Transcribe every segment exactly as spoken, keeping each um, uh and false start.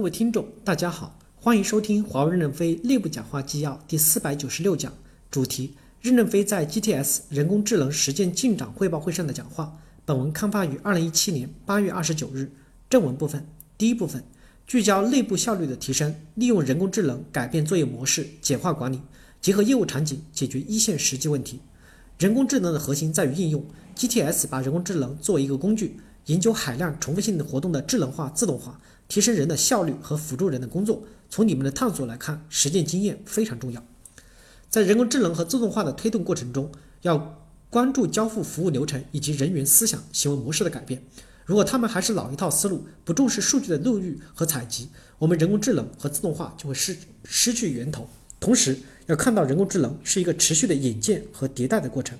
各位听众，大家好，欢迎收听华为任正非内部讲话纪要第四百九十六讲，主题：任正非在 G T S 人工智能实践进展汇报会上的讲话。本文刊发于二零一七年八月二十九日。正文部分，第一部分，聚焦内部效率的提升，利用人工智能改变作业模式，简化管理，结合业务场景解决一线实际问题。人工智能的核心在于应用 ，G T S 把人工智能作为一个工具，研究海量重复性的活动的智能化、自动化，提升人的效率和辅助人的工作。从你们的探索来看，实践经验非常重要。在人工智能和自动化的推动过程中，要关注交付服务流程以及人员思想、行为模式的改变。如果他们还是老一套思路，不重视数据的录入和采集，我们人工智能和自动化就会失失去源头。同时要看到人工智能是一个持续的演进和迭代的过程，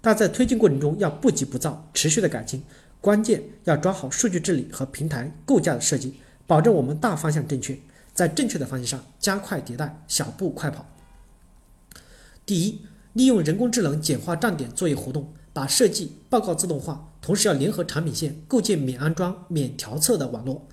但在推进过程中要不急不躁，持续的改进，关键要抓好数据治理和平台构架的设计，保证我们大方向正确，在正确的方向上加快迭代，小步快跑。第一，利用人工智能简化站点作业活动，把设计报告自动化，同时要联合产品线构建免安装、免调测的网络。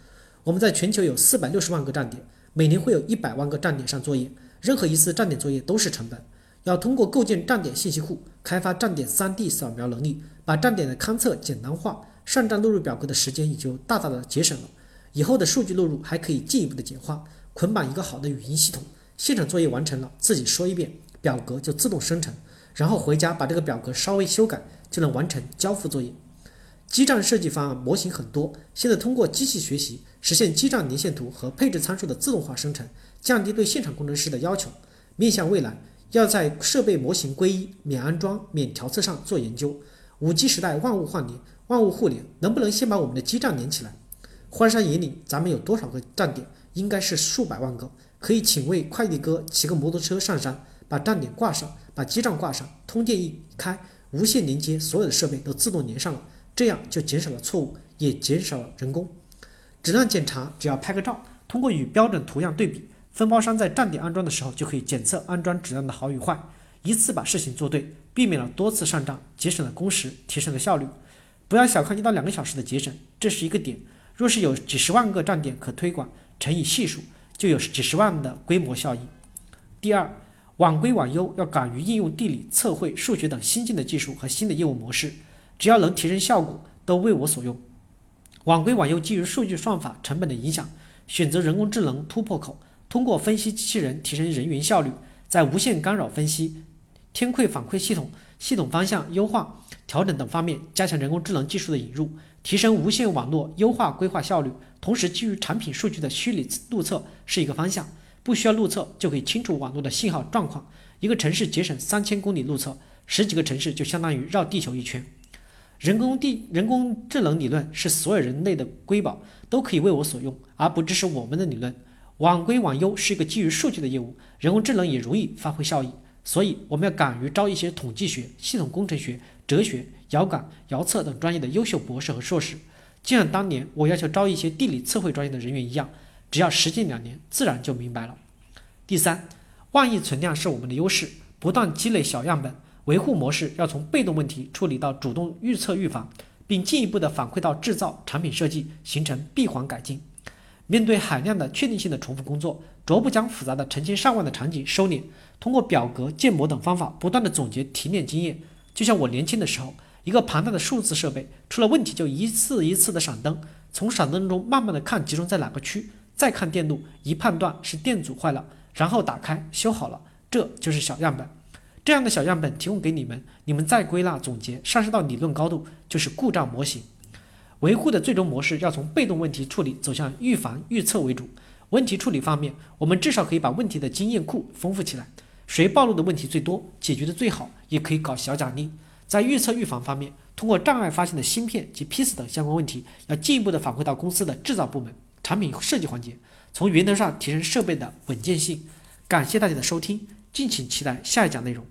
我们在全球有四百六十万个站点，每年会有一百万个站点上作业，任何一次站点作业都是成本，要通过构建站点信息库，开发站点 三 D 扫描能力，把站点的勘测简单化，上站录入表格的时间也就大大的节省了。以后的数据录入还可以进一步的简化，捆绑一个好的语音系统，现场作业完成了自己说一遍，表格就自动生成，然后回家把这个表格稍微修改，就能完成交付作业。基站设计方案模型很多，现在通过机器学习实现基站连线图和配置参数的自动化生成，降低对现场工程师的要求。面向未来，要在设备模型归一、免安装、免调测上做研究。 五 G 时代万物换联，万物互联，能不能先把我们的基站连起来？欢山野岭咱们有多少个站点？应该是数百万个，可以请位快递哥骑个摩托车上山，把站点挂上，把基站挂上，通电一开，无线连接，所有的设备都自动连上了，这样就减少了错误，也减少了人工。质量检查只要拍个照，通过与标准图样对比，分包商在站点安装的时候就可以检测安装质量的好与坏，一次把事情做对，避免了多次上账，节省了工时，提升了效率。不要小看一到两个小时的节省，这是一个点。若是有几十万个站点可推广，乘以系数，就有几十万的规模效益。第二，网规网优，要敢于应用地理、测绘、数学等新进的技术和新的业务模式，只要能提升效果，都为我所用。网规网优基于数据算法成本的影响，选择人工智能突破口，通过分析机器人提升人员效率，在无线干扰分析、天馈反馈系统、系统方向优化调整等方面加强人工智能技术的引入，提升无线网络优化规划效率。同时，基于产品数据的虚拟路测是一个方向，不需要路测就可以清楚网络的信号状况，一个城市节省三千公里路测，十几个城市就相当于绕地球一圈。人工地人工智能理论是所有人类的瑰宝，都可以为我所用，而不只是我们的理论。网规网优是一个基于数据的业务，人工智能也容易发挥效益，所以我们要敢于招一些统计学、系统工程学、哲学、遥感、遥测等专业的优秀博士和硕士，就像当年我要求招一些地理测绘专业的人员一样，只要实践两年，自然就明白了。第三，万亿存量是我们的优势，不断积累小样本，维护模式要从被动问题处理到主动预测预防，并进一步的反馈到制造、产品设计，形成闭环改进。面对海量的确定性的重复工作，逐步将复杂的成千上万的场景收敛，通过表格、建模等方法不断的总结提炼经验。就像我年轻的时候，一个庞大的数字设备出了问题就一次一次的闪灯，从闪灯中慢慢的看集中在哪个区，再看电路，一判断是电阻坏了，然后打开修好了，这就是小样本。这样的小样本提供给你们，你们再归纳总结上升到理论高度，就是故障模型。维护的最终模式要从被动问题处理走向预防预测为主。问题处理方面，我们至少可以把问题的经验库丰富起来，谁暴露的问题最多，解决的最好，也可以搞小奖励。在预测预防方面，通过障碍发现的芯片及 P I S 等相关问题，要进一步的反馈到公司的制造部门、产品设计环节，从源头上提升设备的稳健性。感谢大家的收听，敬请期待下一讲内容。